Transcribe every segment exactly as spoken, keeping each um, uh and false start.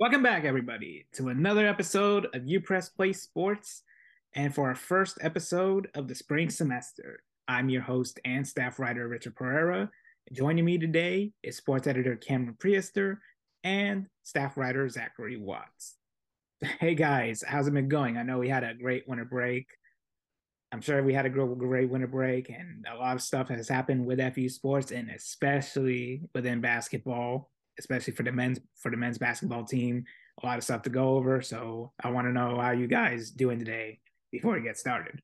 Welcome back, everybody, to another episode of U Press Play Sports, and for our first episode of the spring semester. I'm your host and staff writer, Richard Pereira. Joining me today is sports editor Cameron Priester and staff writer Zachary Watts. Hey, guys, how's it been going? I know we had a great winter break. I'm sure we had a great winter break, and a lot of stuff has happened with F U sports, and especially within basketball, especially for the men's for the men's basketball team. A lot of stuff to go over, so I want to know how you guys doing today before we get started.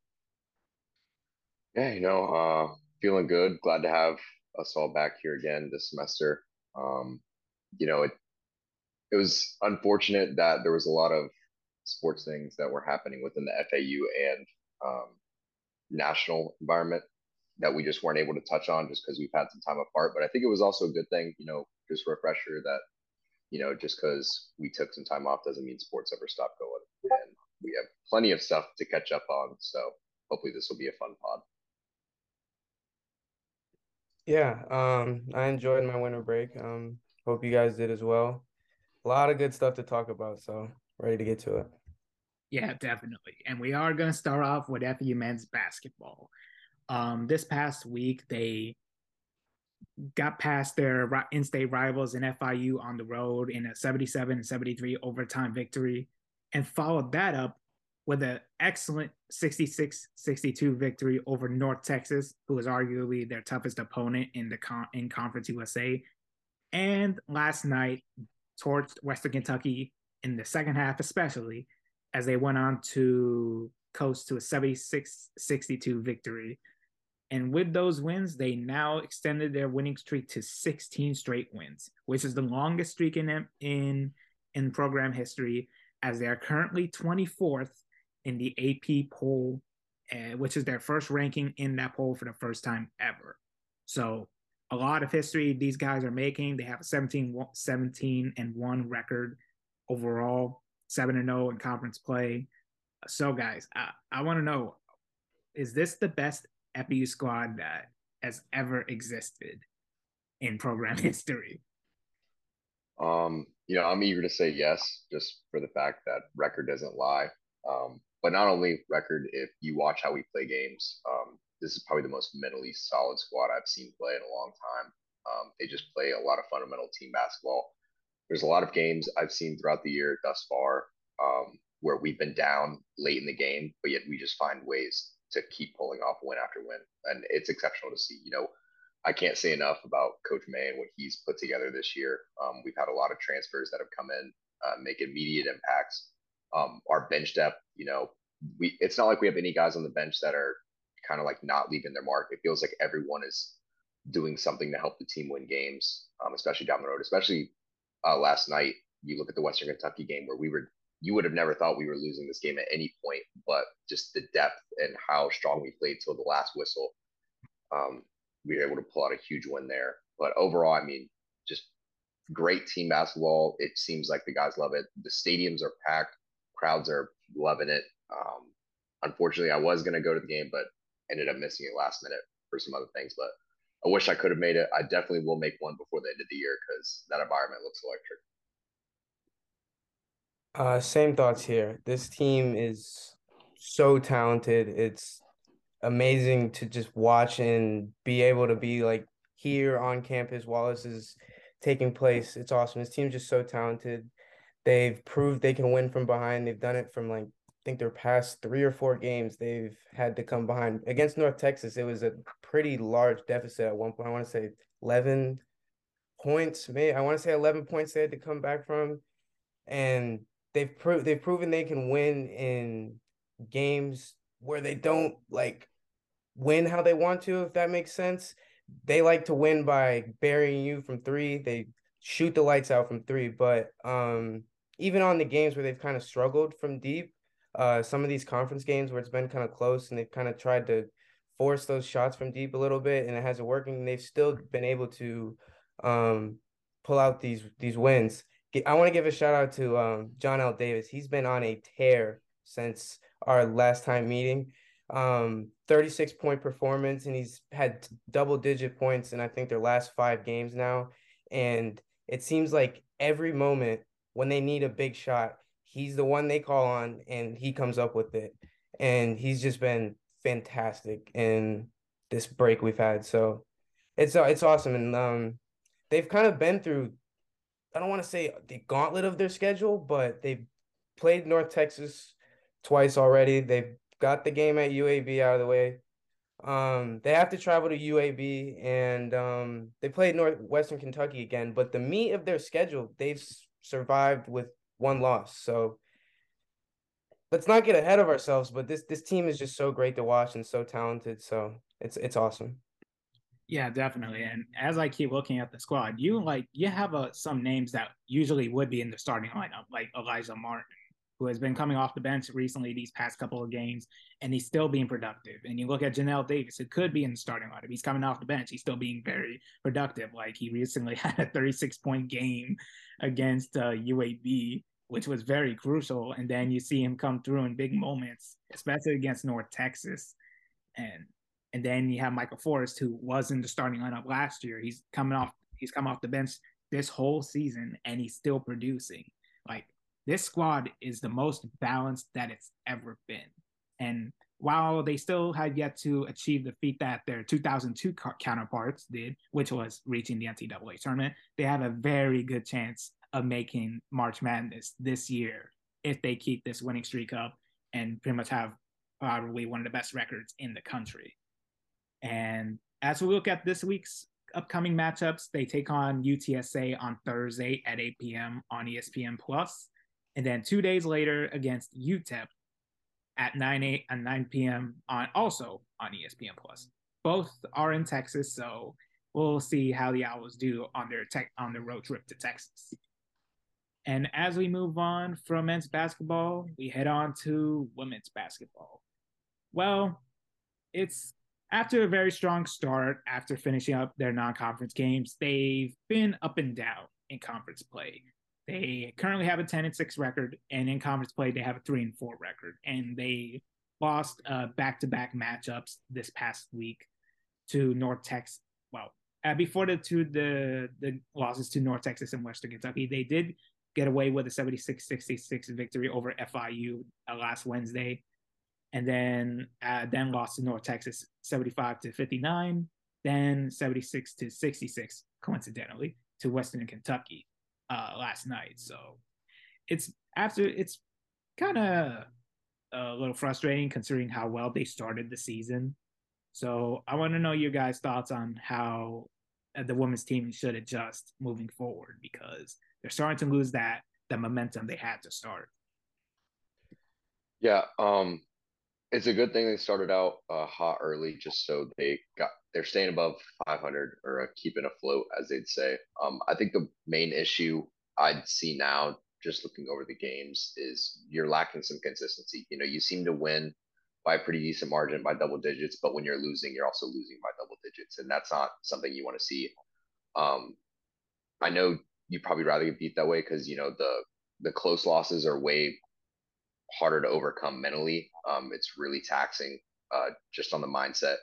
Yeah, you know, uh, feeling good. Glad to have us all back here again this semester. Um, you know, it it was unfortunate that there was a lot of sports things that were happening within the F A U and um, national environment that we just weren't able to touch on just because we've had some time apart. But I think it was also a good thing, you know, just a refresher that, you know, just because we took some time off doesn't mean sports ever stop going. And we have plenty of stuff to catch up on. So hopefully this will be a fun pod. Yeah, um, I enjoyed my winter break. Um, hope you guys did as well. A lot of good stuff to talk about, so ready to get to it. Yeah, definitely. And we are going to start off with F U men's basketball. Um, this past week, they got past their in-state rivals in F I U on the road in a seventy-seven seventy-three overtime victory, and followed that up with an excellent sixty-six sixty-two victory over North Texas, who is arguably their toughest opponent in the con- in Conference U S A. And last night, torched Western Kentucky in the second half, especially as they went on to coast to a seventy-six sixty-two victory. And with those wins, they now extended their winning streak to sixteen straight wins, which is the longest streak in in, in program history, as they are currently twenty-fourth in the A P poll, uh, which is their first ranking in that poll for the first time ever. So a lot of history these guys are making. They have a seventeen and one record overall, seven and oh in conference play. So, guys, I, I want to know, is this the best F B U squad that has ever existed in program history? Um, you know, I'm eager to say yes, just for the fact that record doesn't lie. Um, but not only record, if you watch how we play games, um, this is probably the most mentally solid squad I've seen play in a long time. Um, they just play a lot of fundamental team basketball. There's a lot of games I've seen throughout the year thus far um, where we've been down late in the game, but yet we just find ways to keep pulling off win after win. And it's exceptional to see. You know, I can't say enough about Coach May and what he's put together this year. Um, we've had a lot of transfers that have come in, uh, make immediate impacts. Um, our bench depth, you know, we it's not like we have any guys on the bench that are kind of like not leaving their mark. It feels like everyone is doing something to help the team win games, um, especially down the road, especially uh, last night. You look at the Western Kentucky game where we were, you would have never thought we were losing this game at any point, but just the depth and how strong we played till the last whistle, um, we were able to pull out a huge win there. But overall, I mean, just great team basketball. It seems like the guys love it. The stadiums are packed. Crowds are loving it. Um, unfortunately, I was going to go to the game, but ended up missing it last minute for some other things. But I wish I could have made it. I definitely will make one before the end of the year because that environment looks electric. Uh, same thoughts here. This team is so talented. It's amazing to just watch and be able to be like here on campus while this is taking place. It's awesome. This team's just so talented. They've proved they can win from behind. They've done it from like, I think their past three or four games, they've had to come behind. Against North Texas, it was a pretty large deficit at one point. I want to say eleven points. Maybe I want to say eleven points they had to come back from. And They've pro- they've proven they can win in games where they don't, like, win how they want to, if that makes sense. They like to win by burying you from three. They shoot the lights out from three. But um, even on the games where they've kind of struggled from deep, uh, some of these conference games where it's been kind of close and they've kind of tried to force those shots from deep a little bit and it hasn't worked, and they've still been able to um, pull out these these wins. I want to give a shout out to um, Johnell Davis. He's been on a tear since our last time meeting. Um, thirty-six point performance, and he's had double digit points in I think their last five games now. And it seems like every moment when they need a big shot, he's the one they call on, and he comes up with it. And he's just been fantastic in this break we've had. So it's it's awesome. And um, they've kind of been through, I don't want to say the gauntlet of their schedule, but they've played North Texas twice already. They've got the game at U A B out of the way. Um, they have to travel to U A B, and um, they played Northwestern Kentucky again. But the meat of their schedule, they've survived with one loss. So let's not get ahead of ourselves. But this this team is just so great to watch and so talented. So it's it's awesome. Yeah, definitely. And as I keep looking at the squad, you like you have a, some names that usually would be in the starting lineup, like Elijah Martin, who has been coming off the bench recently these past couple of games, and he's still being productive. And you look at Johnell Davis, who could be in the starting lineup. He's coming off the bench. He's still being very productive. Like, he recently had a thirty-six point game against uh, U A B, which was very crucial. And then you see him come through in big moments, especially against North Texas. And and then you have Michael Forrest, who was in the starting lineup last year. He's coming off. He's come off the bench this whole season, and he's still producing. Like, this squad is the most balanced that it's ever been. And while they still had yet to achieve the feat that their two thousand two co- counterparts did, which was reaching the N C double A tournament, they have a very good chance of making March Madness this year if they keep this winning streak up and pretty much have probably one of the best records in the country. And as we look at this week's upcoming matchups, they take on U T S A on Thursday at eight p.m. on E S P N plus. And then two days later against U T E P at nine p.m. on also on E S P N plus. Both are in Texas, so we'll see how the Owls do on their tech on their road trip to Texas. And as we move on from men's basketball, we head on to women's basketball. Well, it's after a very strong start, after finishing up their non-conference games, they've been up and down in conference play. They currently have a ten and six record, and in conference play, they have a three and four record. And they lost uh, back-to-back matchups this past week to North Texas. Well, uh, before the two the the losses to North Texas and Western Kentucky, they did get away with a seventy-six sixty-six victory over F I U uh, last Wednesday, and then uh, then lost to North Texas seventy-five to fifty-nine, then seventy-six to sixty-six, coincidentally, to Western Kentucky. Uh, last night. So it's after it's kind of a little frustrating considering how well they started the season. So I want to know your guys' thoughts on how the women's team should adjust moving forward, because they're starting to lose that the momentum they had to start. Yeah, um, it's a good thing they started out uh, hot early, just so they got they're staying above five hundred or uh, keeping afloat, as they'd say. Um, I think the main issue I'd see now, just looking over the games, is you're lacking some consistency. You know, you seem to win by a pretty decent margin by double digits, but when you're losing, you're also losing by double digits, and that's not something you want to see. Um, I know you'd probably rather get beat that way because, you know, the the close losses are way harder to overcome mentally. Um, it's really taxing uh, just on the mindset.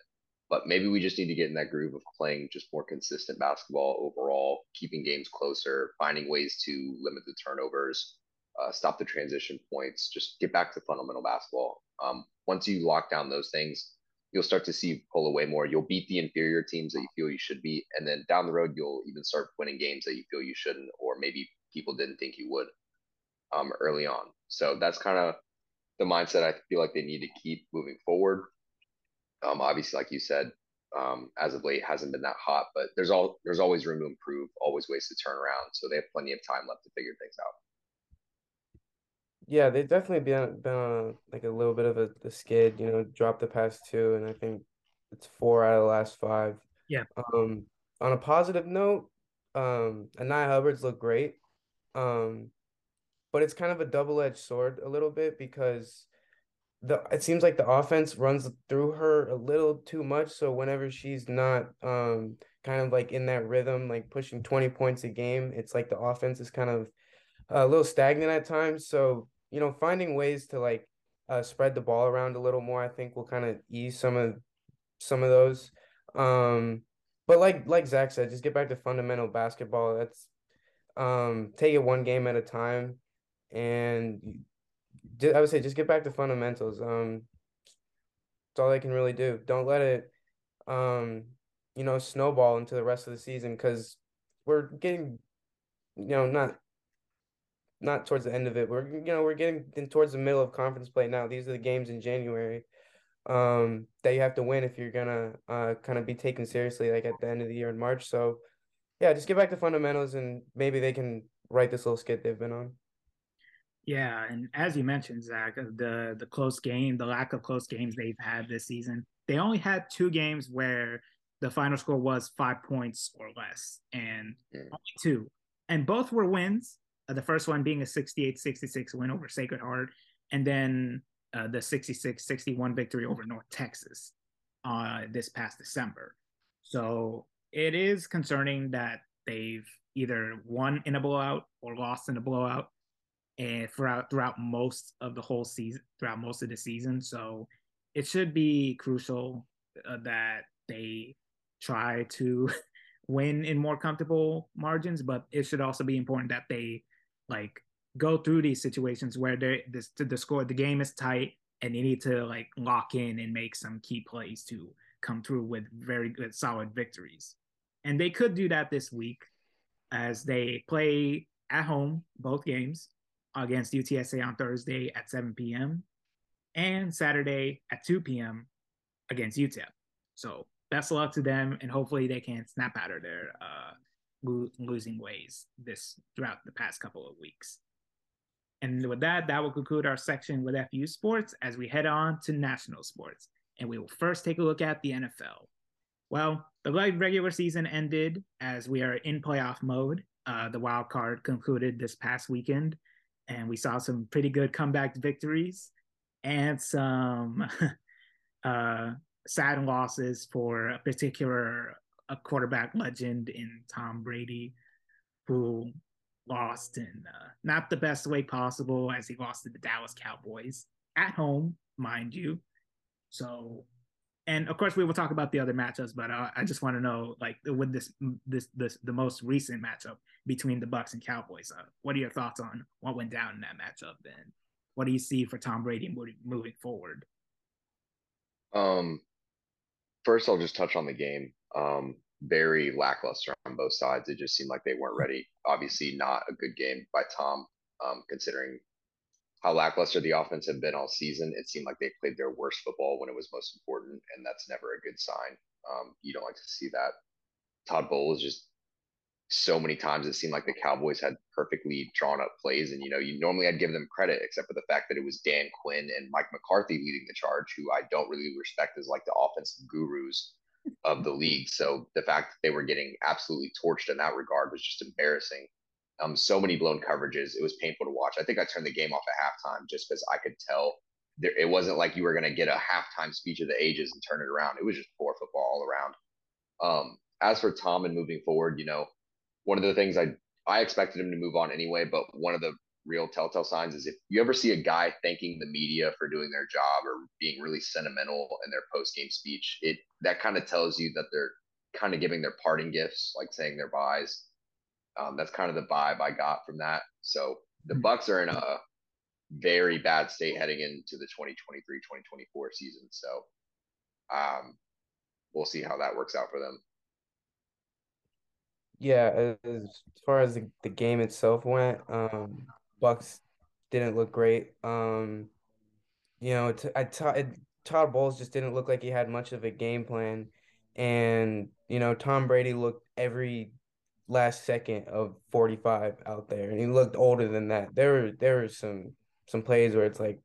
But maybe we just need to get in that groove of playing just more consistent basketball overall, keeping games closer, finding ways to limit the turnovers, uh, stop the transition points, just get back to fundamental basketball. Um, once you lock down those things, you'll start to see you pull away more. You'll beat the inferior teams that you feel you should beat. And then down the road, you'll even start winning games that you feel you shouldn't, or maybe people didn't think you would um, early on. So that's kind of the mindset I feel like they need to keep moving forward. Um, obviously, like you said, um, as of late, hasn't been that hot, but there's all there's always room to improve, always ways to turn around. So they have plenty of time left to figure things out. Yeah, they've definitely been, been on a, like a little bit of a, a skid, you know, dropped the past two, and I think it's four out of the last five. Yeah. Um, on a positive note, um, Anaya Hubbard's looked great, um, but it's kind of a double-edged sword a little bit because The, it seems like the offense runs through her a little too much. So whenever she's not um, kind of like in that rhythm, like pushing twenty points a game, it's like the offense is kind of a little stagnant at times. So, you know, finding ways to like uh, spread the ball around a little more, I think will kind of ease some of some of those. Um, but like like Zach said, just get back to fundamental basketball. That's um, take it one game at a time, and I would say just get back to fundamentals. Um, that's all they can really do. Don't let it, um, you know, snowball into the rest of the season, because we're getting, you know, not not towards the end of it. We're, you know, we're getting in towards the middle of conference play now. These are the games in January um, that you have to win if you're going to uh, kind of be taken seriously, like at the end of the year in March. So, yeah, just get back to fundamentals, and maybe they can write this little skit they've been on. Yeah, and as you mentioned, Zach, the, the close game, the lack of close games they've had this season, they only had two games where the final score was five points or less, and yeah. only two. And both were wins, uh, the first one being a sixty-eight sixty-six win over Sacred Heart, and then uh, the sixty-six sixty-one victory over North Texas uh, this past December. So it is concerning that they've either won in a blowout or lost in a blowout. And throughout throughout most of the whole season, throughout most of the season, so it should be crucial uh, that they try to win in more comfortable margins. But it should also be important that they like go through these situations where they this the score the game is tight and they need to like lock in and make some key plays to come through with very good solid victories. And they could do that this week as they play at home both games. Against U T S A on Thursday at seven p.m. and Saturday at two p.m. against U T E P. So best of luck to them, and hopefully they can snap out of their uh, lo- losing ways this throughout the past couple of weeks. And with that, that will conclude our section with F U sports as we head on to national sports. And we will first take a look at the N F L. Well, the regular season ended as we are in playoff mode. Uh, the wild card concluded this past weekend. And we saw some pretty good comeback victories and some uh, sad losses for a particular a quarterback legend in Tom Brady, who lost in uh, not the best way possible as he lost to the Dallas Cowboys at home, mind you. So, and of course we will talk about the other matchups, but uh, I just want to know, like, with this, this, this, the most recent matchup between the Bucs and Cowboys. Uh, what are your thoughts on what went down in that matchup then? What do you see for Tom Brady moving forward? Um, first, I'll just touch on the game. Um, very lackluster on both sides. It just seemed like they weren't ready. Obviously not a good game by Tom, um, considering how lackluster the offense had been all season. It seemed like they played their worst football when it was most important, and that's never a good sign. Um, you don't like to see that. Todd Bowles just so many times it seemed like the Cowboys had perfectly drawn up plays. And, you know, you normally I'd give them credit, except for the fact that it was Dan Quinn and Mike McCarthy leading the charge, who I don't really respect as like the offensive gurus of the league. So the fact that they were getting absolutely torched in that regard was just embarrassing. Um, so many blown coverages. It was painful to watch. I think I turned the game off at halftime just because I could tell there, it wasn't like you were going to get a halftime speech of the ages and turn it around. It was just poor football all around. Um, as for Tom and moving forward, you know, one of the things I I expected him to move on anyway, but one of the real telltale signs is if you ever see a guy thanking the media for doing their job or being really sentimental in their post-game speech, it that kind of tells you that they're kind of giving their parting gifts, like saying their byes. Um, that's kind of the vibe I got from that. So the Bucs are in a very bad state heading into the twenty twenty-three twenty twenty-four season. So um, we'll see how that works out for them. Yeah, as far as the, the game itself went, um, Bucks didn't look great. Um, you know, t- I t- it, Todd Bowles just didn't look like he had much of a game plan. And, you know, Tom Brady looked every last second of forty-five out there, and he looked older than that. There were there were some, some plays where it's like,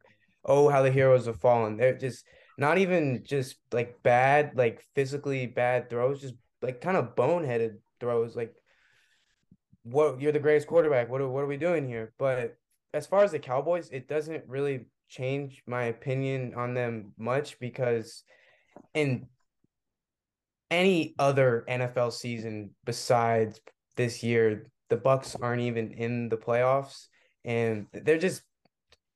oh, how the heroes have fallen. They're just not even just, like, bad, like, physically bad throws, just, like, kind of boneheaded throws. Like, what, you're the greatest quarterback, what are, what are we doing here? But as far as the Cowboys, it doesn't really change my opinion on them much, because in any other N F L season besides this year, the Bucs aren't even in the playoffs, and they're just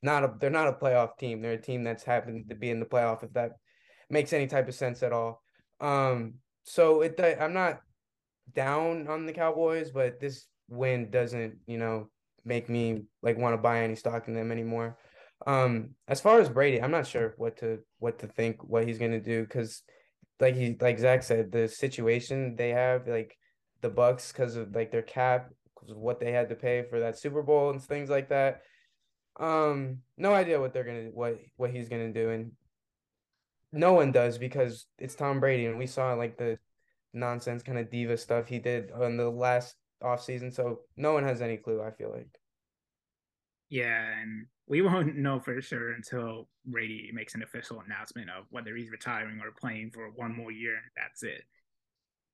not a they're not a playoff team. They're a team that's happened to be in the playoff, if that makes any type of sense at all. Um so it I'm not down on the Cowboys, but this win doesn't, you know, make me like want to buy any stock in them anymore. Um, as far as Brady, I'm not sure what to what to think, what he's gonna do, because like he like Zach said, the situation they have, like the Bucks, because of like their cap, because of what they had to pay for that Super Bowl and things like that. Um, no idea what they're gonna what what he's gonna do, and no one does, because it's Tom Brady, and we saw like the nonsense kind of diva stuff he did on the last offseason, so no one has any clue, I feel like. Yeah, and we won't know for sure until Brady makes an official announcement of whether he's retiring or playing for one more year. That's it.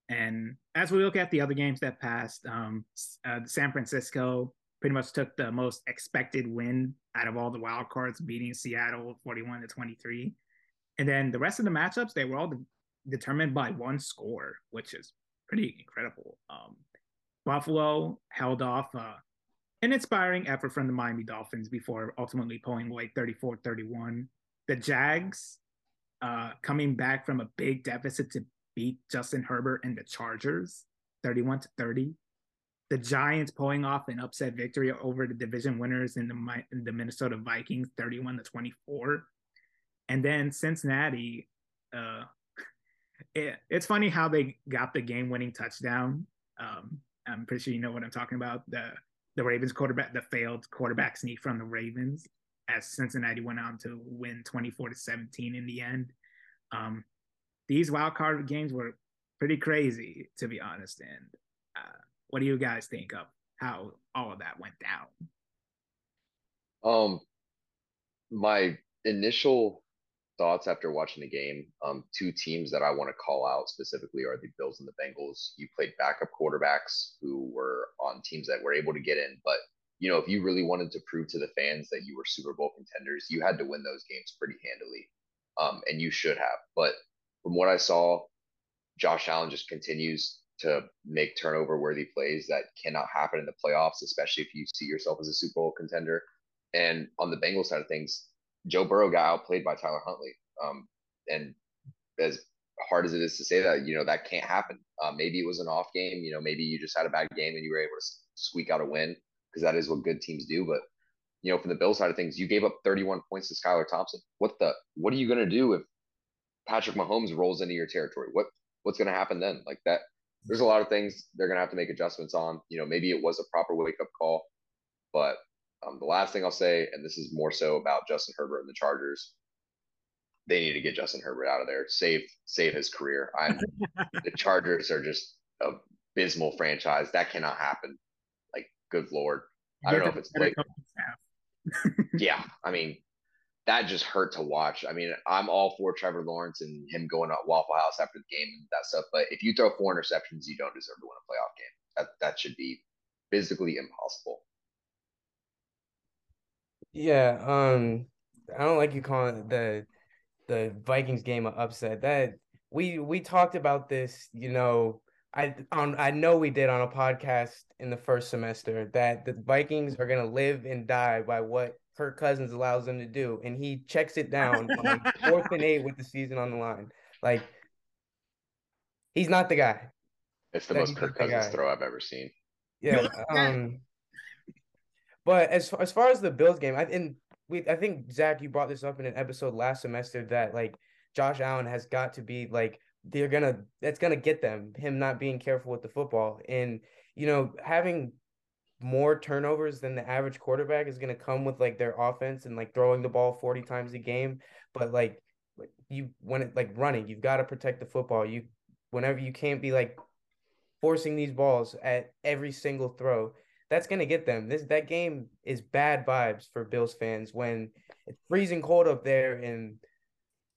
And as we look at the other games that passed, um, uh, San Francisco pretty much took the most expected win out of all the wild cards, beating Seattle forty-one to twenty-three. And then the rest of the matchups, they were all de- determined by one score, which is pretty incredible. Um, Buffalo held off uh, an inspiring effort from the Miami Dolphins before ultimately pulling away thirty-four thirty-one. The Jags uh, coming back from a big deficit to beat Justin Herbert and the Chargers thirty-one to thirty. The Giants pulling off an upset victory over the division winners in the, in the Minnesota Vikings thirty-one to twenty-four. And then Cincinnati, uh, it, it's funny how they got the game-winning touchdown. Um, I'm pretty sure you know what I'm talking about. The the Ravens quarterback, the failed quarterback sneak from the Ravens, as Cincinnati went on to win twenty-four to seventeen in the end. Um, these wild card games were pretty crazy, to be honest. And uh, what do you guys think of how all of that went down? Um, my initial thoughts after watching the game, um, two teams that I want to call out specifically are the Bills and the Bengals. You played backup quarterbacks who were on teams that were able to get in. But, you know, if you really wanted to prove to the fans that you were Super Bowl contenders, you had to win those games pretty handily. Um, and you should have. But from what I saw, Josh Allen just continues to make turnover-worthy plays that cannot happen in the playoffs, especially if you see yourself as a Super Bowl contender. And on the Bengals side of things, Joe Burrow got outplayed by Tyler Huntley. Um, and as hard as it is to say that, you know, that can't happen. Uh, maybe it was an off game. You know, maybe you just had a bad game and you were able to squeak out a win, because that is what good teams do. But, you know, from the Bills side of things, you gave up thirty-one points to Skylar Thompson. What the – what are you going to do if Patrick Mahomes rolls into your territory? What What's going to happen then? Like that – there's a lot of things they're going to have to make adjustments on. You know, maybe it was a proper wake-up call, but – Um, the last thing I'll say, and this is more so about Justin Herbert and the Chargers, they need to get Justin Herbert out of there. Save save his career. I'm, the Chargers are just an abysmal franchise. That cannot happen. Like, good Lord. I don't know if it's like – yeah, I mean, that just hurt to watch. I mean, I'm all for Trevor Lawrence and him going to Waffle House after the game and that stuff, but if you throw four interceptions, you don't deserve to win a playoff game. That That should be physically impossible. Yeah, um, I don't like you calling the the Vikings game an upset. That we we talked about this, you know, I on I know we did on a podcast in the first semester that the Vikings are gonna live and die by what Kirk Cousins allows them to do, and he checks it down on fourth and eight with the season on the line. Like, he's not the guy. It's the that most Kirk Cousins throw I've ever seen. Yeah. Um, But as as far as the Bills game, I and we I think Zach, you brought this up in an episode last semester that like Josh Allen has got to be like they're gonna that's gonna get them him not being careful with the football, and you know having more turnovers than the average quarterback is gonna come with like their offense and like throwing the ball forty times a game, but like like you when it like running you've got to protect the football you whenever you can't be like forcing these balls at every single throw. That's going to get them. This That game is bad vibes for Bills fans when it's freezing cold up there and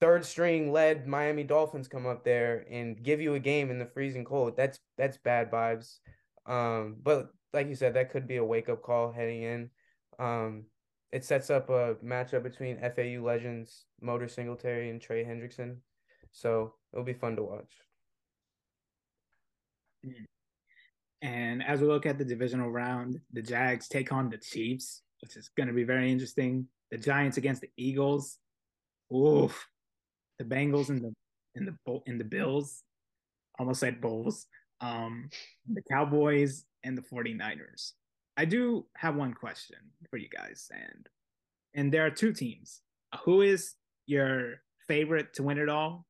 third-string led Miami Dolphins come up there and give you a game in the freezing cold. That's that's bad vibes. Um, but like you said, that could be a wake-up call heading in. Um, it sets up a matchup between F A U legends Motor Singletary and Trey Hendrickson. So it'll be fun to watch. Mm. And as we look at the divisional round, the Jags take on the Chiefs, which is going to be very interesting. The Giants against the Eagles. Oof. The Bengals and the and the and the Bills. Almost said Bulls. um, the Cowboys and the forty-niners. I do have one question for you guys, and and there are two teams. Who is your favorite to win it all,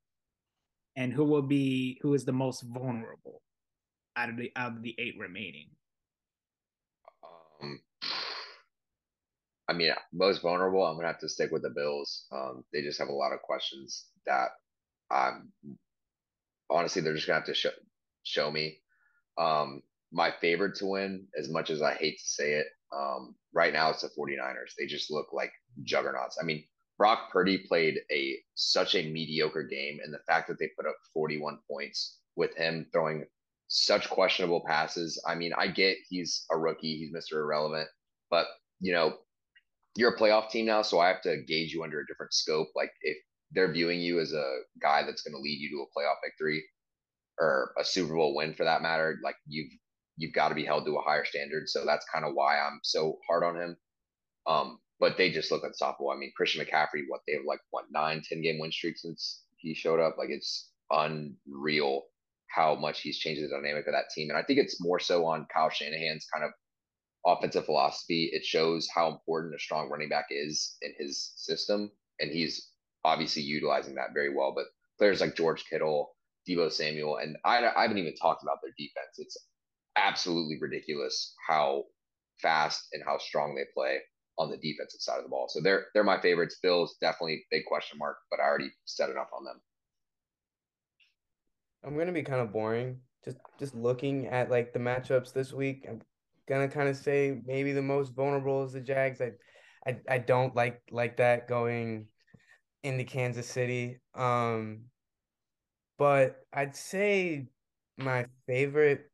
and who will be who is the most vulnerable out of the out of the eight remaining? Um, I mean, most vulnerable, I'm gonna have to stick with the Bills. Um, they just have a lot of questions that I'm honestly they're just gonna have to show show me. Um. My favorite to win, as much as I hate to say it, um, right now it's the forty-niners. They just look like juggernauts. I mean, Brock Purdy played a such a mediocre game, and the fact that they put up forty-one points with him throwing such questionable passes. I mean, I get he's a rookie. He's Mister Irrelevant. But, you know, you're a playoff team now, so I have to gauge you under a different scope. Like, if they're viewing you as a guy that's going to lead you to a playoff victory or a Super Bowl win for that matter, like you've you've got to be held to a higher standard. So that's kind of why I'm so hard on him. Um, but they just look unstoppable. I mean, Christian McCaffrey, what they have like what, nine, ten game win streak since he showed up. Like, it's unreal how much he's changed the dynamic of that team. And I think it's more so on Kyle Shanahan's kind of offensive philosophy. It shows how important a strong running back is in his system. And he's obviously utilizing that very well, but players like George Kittle, Deebo Samuel, and I, I haven't even talked about their defense. It's absolutely ridiculous how fast and how strong they play on the defensive side of the ball. So they're they're my favorites. Bills, definitely big question mark, but I already set it up on them. I'm gonna be kind of boring. Just just looking at like the matchups this week, I'm gonna kind of say maybe the most vulnerable is the Jags. I I, I don't like like that going into Kansas City. Um, but I'd say my favorite.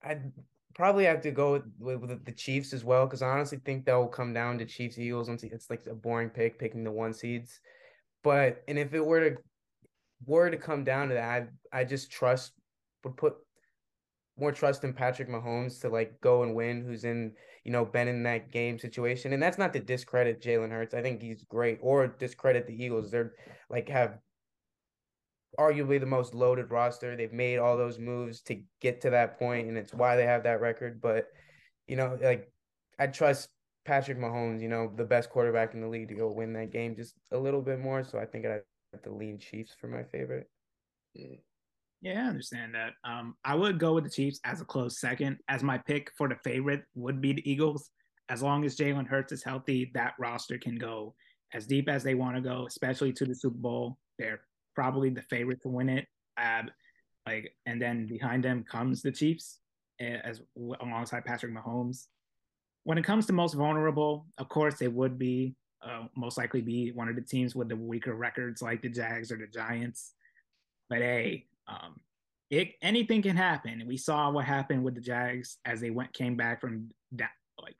I'd probably have to go with, with the Chiefs as well, because I honestly think that will come down to Chiefs, Eagles. It's like a boring pick, picking the one seeds. But, and if it were to were to come down to that, I I just trust, would put more trust in Patrick Mahomes to like go and win, who's in, you know, been in that game situation. And that's not to discredit Jalen Hurts. I think he's great, or discredit the Eagles. They're like have arguably the most loaded roster. They've made all those moves to get to that point, and it's why they have that record. But, you know, like, I trust Patrick Mahomes, you know, the best quarterback in the league, to go win that game just a little bit more. So I think I'd have to lean Chiefs for my favorite. Yeah, I understand that. Um, I would go with the Chiefs as a close second. As my pick for the favorite would be the Eagles. As long as Jalen Hurts is healthy, that roster can go as deep as they want to go, especially to the Super Bowl. They're probably the favorite to win it. Uh, like, and then behind them comes the Chiefs, as alongside Patrick Mahomes. When it comes to most vulnerable, of course, it would be uh, most likely be one of the teams with the weaker records, like the Jags or the Giants. But hey, um, it anything can happen. We saw what happened with the Jags as they went came back from down, like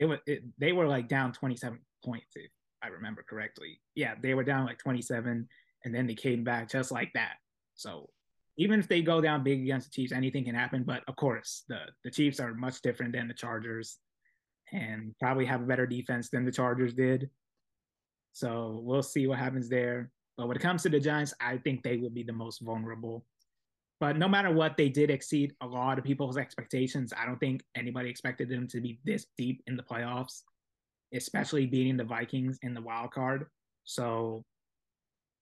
it was. It, they were like down twenty-seven points, if I remember correctly. Yeah, they were down like twenty-seven. And then they came back just like that. So even if they go down big against the Chiefs, anything can happen. But, of course, the, the Chiefs are much different than the Chargers and probably have a better defense than the Chargers did. So we'll see what happens there. But when it comes to the Giants, I think they will be the most vulnerable. But no matter what, they did exceed a lot of people's expectations. I don't think anybody expected them to be this deep in the playoffs, especially beating the Vikings in the wild card. So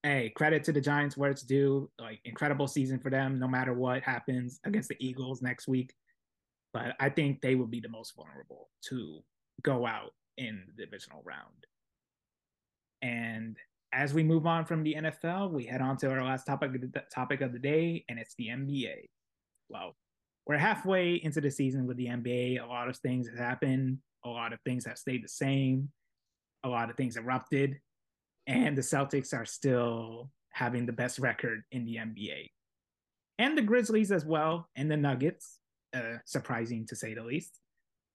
hey, credit to the Giants where it's due. Like, incredible season for them, no matter what happens against the Eagles next week. But I think they will be the most vulnerable to go out in the divisional round. And as we move on from the N F L, we head on to our last topic, topic of the day, and it's the N B A. Well, we're halfway into the season with the N B A. A lot of things have happened. A lot of things have stayed the same. A lot of things erupted. And the Celtics are still having the best record in the N B A. And the Grizzlies as well, and the Nuggets, uh, surprising to say the least.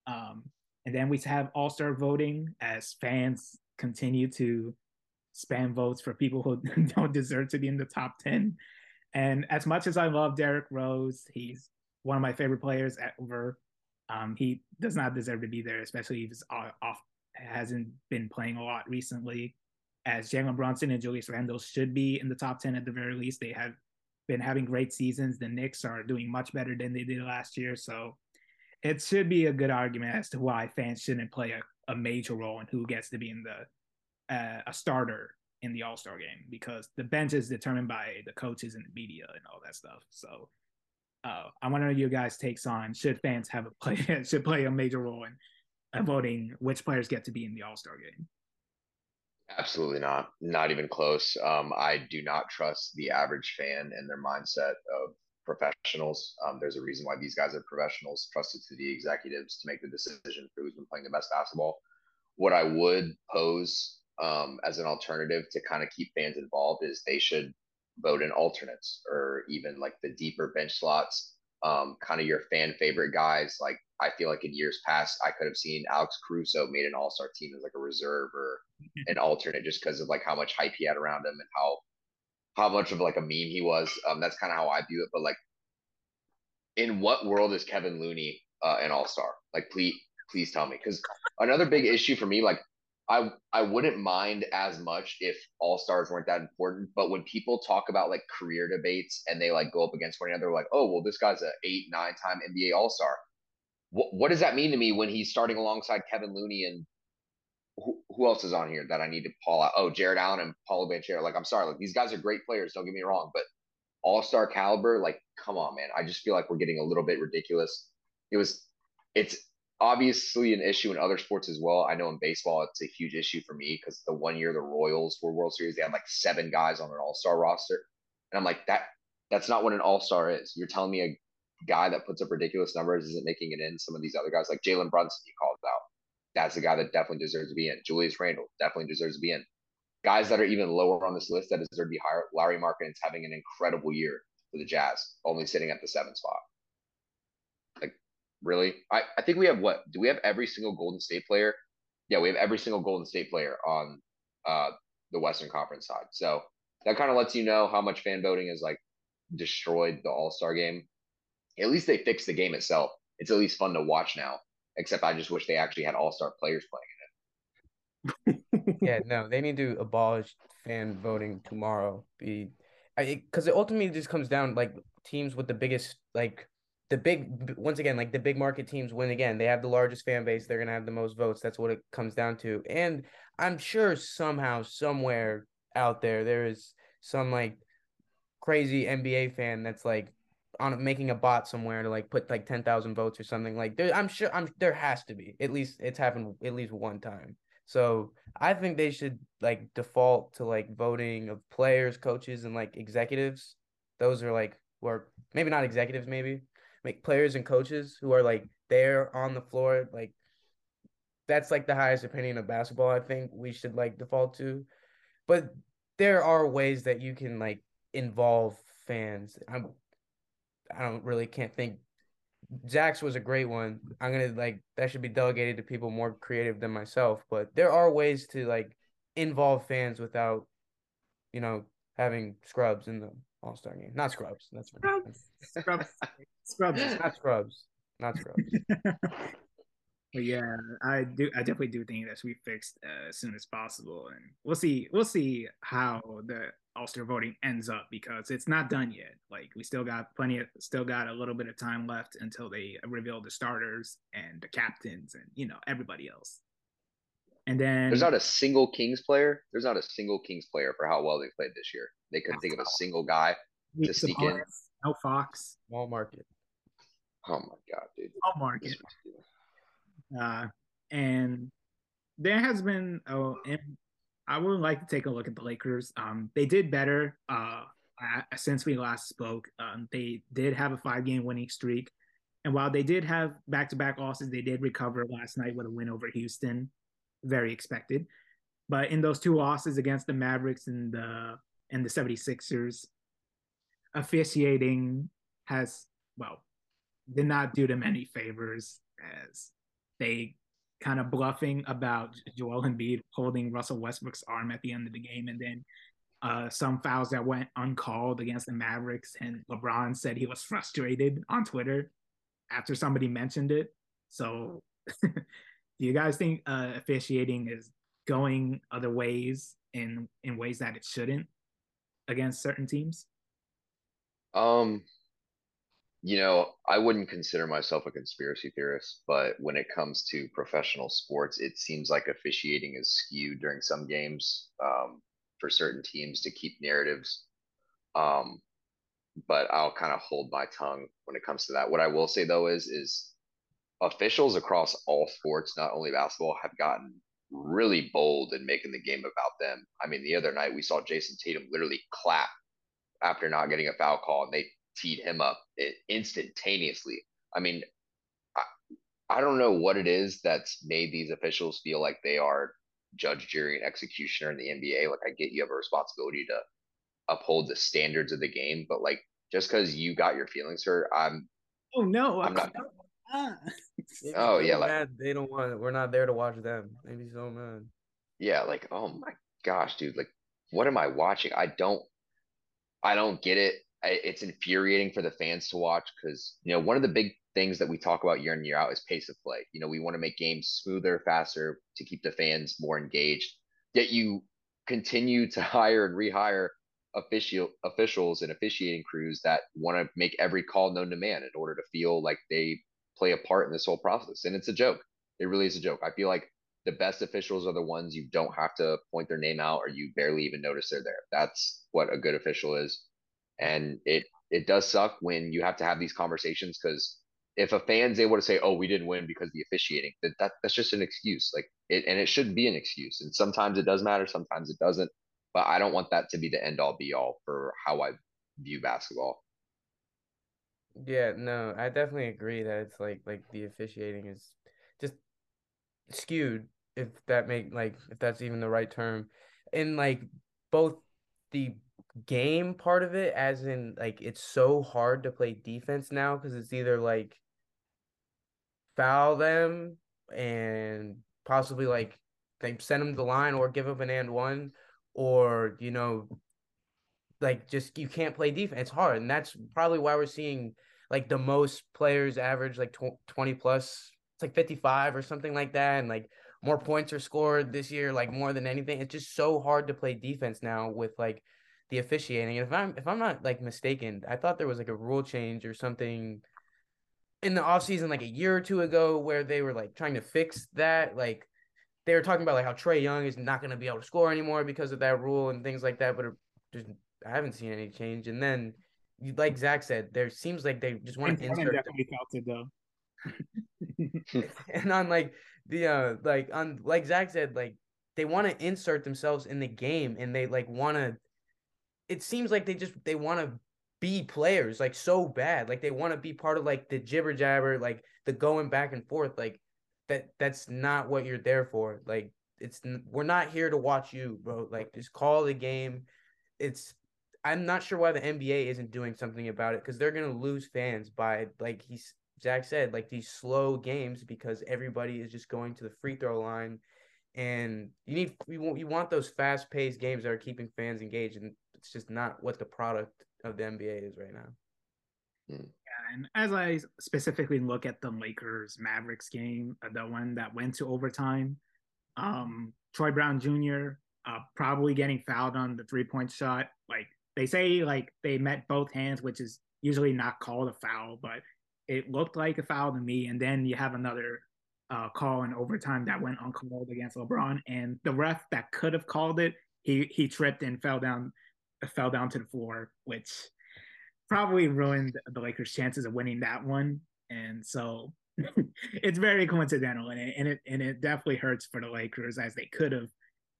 Um, and then we have All-Star voting as fans continue to spam votes for people who don't deserve to be in the top ten. And as much as I love Derrick Rose, he's one of my favorite players ever. Um, he does not deserve to be there, especially if he's off, hasn't been playing a lot recently. As Jalen Brunson and Julius Randle should be in the top ten at the very least. They have been having great seasons. The Knicks are doing much better than they did last year. So it should be a good argument as to why fans shouldn't play a, a major role in who gets to be in the uh, a starter in the All-Star game, because the bench is determined by the coaches and the media and all that stuff. So uh, I want to know your guys' takes on should fans have a play should play a major role in uh, voting which players get to be in the All-Star game. Absolutely not. Not even close. Um, I do not trust the average fan and their mindset of professionals. Um, there's a reason why these guys are professionals, trusted to the executives to make the decision for who's been playing the best basketball. What I would pose um, as an alternative to kind of keep fans involved is they should vote in alternates or even like the deeper bench slots, um, kind of your fan favorite guys. Like I feel like in years past, I could have seen Alex Caruso made an all-star team as like a reserve or an alternate just because of like how much hype he had around him and how how much of like a meme he was. Um, that's kind of how I view it. But like, in what world is Kevin Looney uh, an all-star? Like, please, please tell me. Because another big issue for me, like, I I wouldn't mind as much if all-stars weren't that important. But when people talk about like career debates and they like go up against one another, like, oh well, this guy's an eight, nine-time N B A All-Star. What what does that mean to me when he's starting alongside Kevin Looney and who, who else is on here that I need to call out? Oh, Jared Allen and Paolo Banchero. Like, I'm sorry, like these guys are great players. Don't get me wrong, but all-star caliber, like, come on, man. I just feel like we're getting a little bit ridiculous. It was, it's obviously an issue in other sports as well. I know in baseball, it's a huge issue for me because the one year the Royals were World Series, they had like seven guys on an all-star roster, and I'm like, that that's not what an all-star is. You're telling me a guy that puts up ridiculous numbers isn't making it in? Some of these other guys, like Jalen Brunson, you called out. That's the guy that definitely deserves to be in. Julius Randle definitely deserves to be in. Guys that are even lower on this list that deserve to be higher. Larry Markkinen's having an incredible year for the Jazz, only sitting at the seventh spot. Like, really? I, I think we have what? Do we have every single Golden State player? Yeah, we have every single Golden State player on uh, the Western Conference side. So that kind of lets you know how much fan voting has like destroyed the All-Star game. At least they fixed the game itself. It's at least fun to watch now, except I just wish they actually had all-star players playing in it. Yeah, no, they need to abolish fan voting tomorrow. Be, because it, it ultimately just comes down, like, teams with the biggest, like, the big, once again, like, the big market teams win again. They have the largest fan base. They're going to have the most votes. That's what it comes down to. And I'm sure somehow, somewhere out there, there is some, like, crazy N B A fan that's, like, on making a bot somewhere to like put like ten thousand votes or something. Like there, I'm sure I'm there has to be, at least it's happened at least one time. So I think they should like default to like voting of players, coaches, and like executives. Those are like, or maybe not executives, maybe make players and coaches who are like there on the floor. Like that's like the highest opinion of basketball. I think we should like default to, but there are ways that you can like involve fans. I'm, I don't really can't think. Zach's was a great one. I'm going to like, that should be delegated to people more creative than myself, but there are ways to like involve fans without, you know, having scrubs in the all-star game. Not scrubs. That's scrubs. Scrubs. Scrubs. Not scrubs. Not scrubs. Yeah, I do. I definitely do think that should be fixed uh, as soon as possible. And we'll see. We'll see how the All-Star voting ends up because it's not done yet. Like we still got plenty of, still got a little bit of time left until they reveal the starters and the captains and, you know, everybody else. And then there's not a single Kings player. There's not a single Kings player for how well they played this year. They couldn't think of a single guy to sneak in. No Fox. Small market. Oh my God, dude. Small market. Uh, and there has been, oh, and I would like to take a look at the Lakers. Um, they did better uh, since we last spoke. Um, they did have a five-game winning streak. And while they did have back-to-back losses, they did recover last night with a win over Houston. Very expected. But in those two losses against the Mavericks and the, and the seventy-sixers, officiating has, well, did not do them any favors as they kind of bluffing about Joel Embiid holding Russell Westbrook's arm at the end of the game. And then uh, some fouls that went uncalled against the Mavericks. And LeBron said he was frustrated on Twitter after somebody mentioned it. So do you guys think uh, officiating is going other ways in, in ways that it shouldn't against certain teams? Um, you know, I wouldn't consider myself a conspiracy theorist, but when it comes to professional sports, it seems like officiating is skewed during some games um, for certain teams to keep narratives. Um, but I'll kind of hold my tongue when it comes to that. What I will say, though, is is officials across all sports, not only basketball, have gotten really bold in making the game about them. I mean, the other night we saw Jason Tatum literally clap after not getting a foul call, and they teed him up instantaneously. I mean, I, I don't know what it is that's made these officials feel like they are judge, jury, and executioner in the N B A. Like, I get you have a responsibility to uphold the standards of the game, but like, just because you got your feelings hurt, I'm oh no, I'm not. Ah. Oh yeah, like mad. They don't want it. We're not there to watch them. They'd be so mad. Yeah, like, oh my gosh, dude, like, what am I watching? I don't, I don't get it. I, it's infuriating for the fans to watch because, you know, one of the big things that we talk about year in year out is pace of play. You know, we want to make games smoother, faster to keep the fans more engaged. Yet you continue to hire and rehire official officials and officiating crews that want to make every call known to man in order to feel like they play a part in this whole process. And it's a joke. It really is a joke. I feel like the best officials are the ones you don't have to point their name out or you barely even notice they're there. That's what a good official is. And it, it does suck when you have to have these conversations, because if a fan's able to say, oh, we didn't win because of the officiating, that, that that's just an excuse. Like it, and it shouldn't be an excuse. And sometimes it does matter. Sometimes it doesn't, but I don't want that to be the end all be all for how I view basketball. Yeah, no, I definitely agree that it's like like the officiating is just skewed, if that make like if that's even the right term, in like both the game part of it, as in like it's so hard to play defense now because it's either like foul them and possibly like they send them to the line or give up an and one, or you know, like just you can't play defense. It's hard, and that's probably why we're seeing like the most players average like twenty plus. It's like fifty-five or something like that, and like more points are scored this year, like more than anything. It's just so hard to play defense now with like the officiating. And if I'm if I'm not like mistaken, I thought there was like a rule change or something in the offseason like a year or two ago where they were like trying to fix that. Like they were talking about like how Trae Young is not going to be able to score anymore because of that rule and things like that. But just I haven't seen any change. And then, like Zach said, there seems like they just want to insert. Definitely felt it though. And on like the uh, like on like Zach said, like they want to insert themselves in the game, and they like want to. It seems like they just they want to be players like so bad, like they want to be part of like the jibber jabber, like the going back and forth, like that. That's not what you're there for. Like it's we're not here to watch you, bro. Like just call the game. It's I'm not sure why the N B A isn't doing something about it, because they're going to lose fans by, like he's, Zach said, like these slow games, because everybody is just going to the free throw line, and you need you want, you want those fast-paced games that are keeping fans engaged, and it's just not what the product of the N B A is right now. Yeah, and as I specifically look at the Lakers-Mavericks game, the one that went to overtime, um, Troy Brown Junior Uh, probably getting fouled on the three-point shot. Like they say, like they met both hands, which is usually not called a foul, but it looked like a foul to me. And then you have another uh, call in overtime that went uncalled against LeBron, and the ref that could have called it, he he tripped and fell down, fell down to the floor, which probably ruined the Lakers' chances of winning that one. And so it's very coincidental, and it and it and it definitely hurts for the Lakers, as they could have.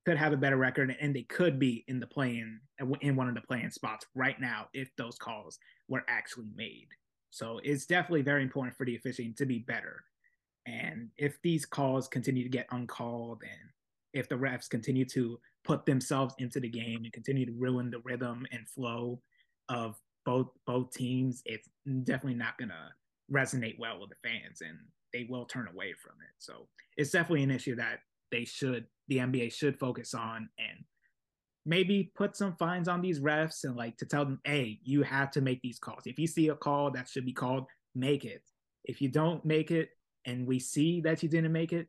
could have a better record, and they could be in the play-in, in one of the play-in spots right now if those calls were actually made. So it's definitely very important for the officiating to be better. And if these calls continue to get uncalled, and if the refs continue to put themselves into the game and continue to ruin the rhythm and flow of both both teams, it's definitely not going to resonate well with the fans, and they will turn away from it. So it's definitely an issue that they should, the N B A should focus on, and maybe put some fines on these refs, and like to tell them, hey, you have to make these calls. If you see a call that should be called, make it. If you don't make it, and we see that you didn't make it,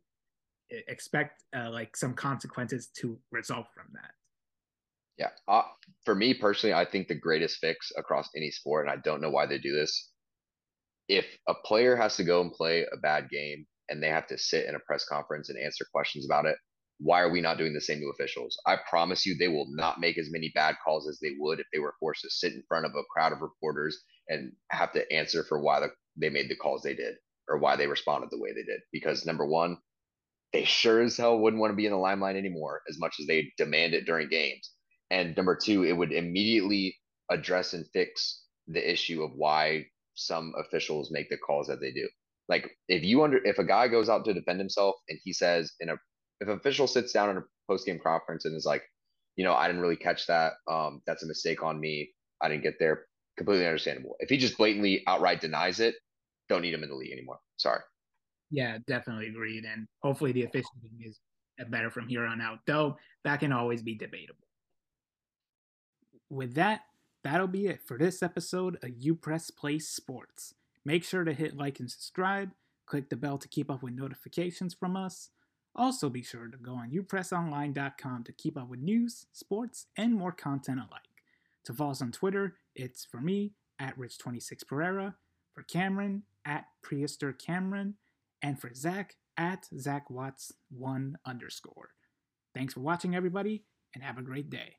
expect uh, like some consequences to result from that. Yeah. Uh, for me personally, I think the greatest fix across any sport, and I don't know why they do this, if a player has to go and play a bad game and they have to sit in a press conference and answer questions about it, why are we not doing the same to officials? I promise you they will not make as many bad calls as they would if they were forced to sit in front of a crowd of reporters and have to answer for why the, they made the calls they did or why they responded the way they did. Because number one, they sure as hell wouldn't want to be in the limelight anymore as much as they demand it during games. And number two, it would immediately address and fix the issue of why some officials make the calls that they do. Like if you under, if a guy goes out to defend himself and he says in a, if an official sits down in a post-game conference and is like, you know, I didn't really catch that. Um, that's a mistake on me. I didn't get there. Completely understandable. If he just blatantly outright denies it, don't need him in the league anymore. Sorry. Yeah, definitely agreed. And hopefully the officiating is better from here on out, though that can always be debatable. With that, that'll be it for this episode of You Press Play Sports. Make sure to hit like and subscribe. Click the bell to keep up with notifications from us. Also be sure to go on u press online dot com to keep up with news, sports, and more content alike. To follow us on Twitter, it's for me, at Rich twenty-six Pereira, for Cameron, at Priester Cameron, and for Zach, at Zach Watts one underscore. Thanks for watching, everybody, and have a great day.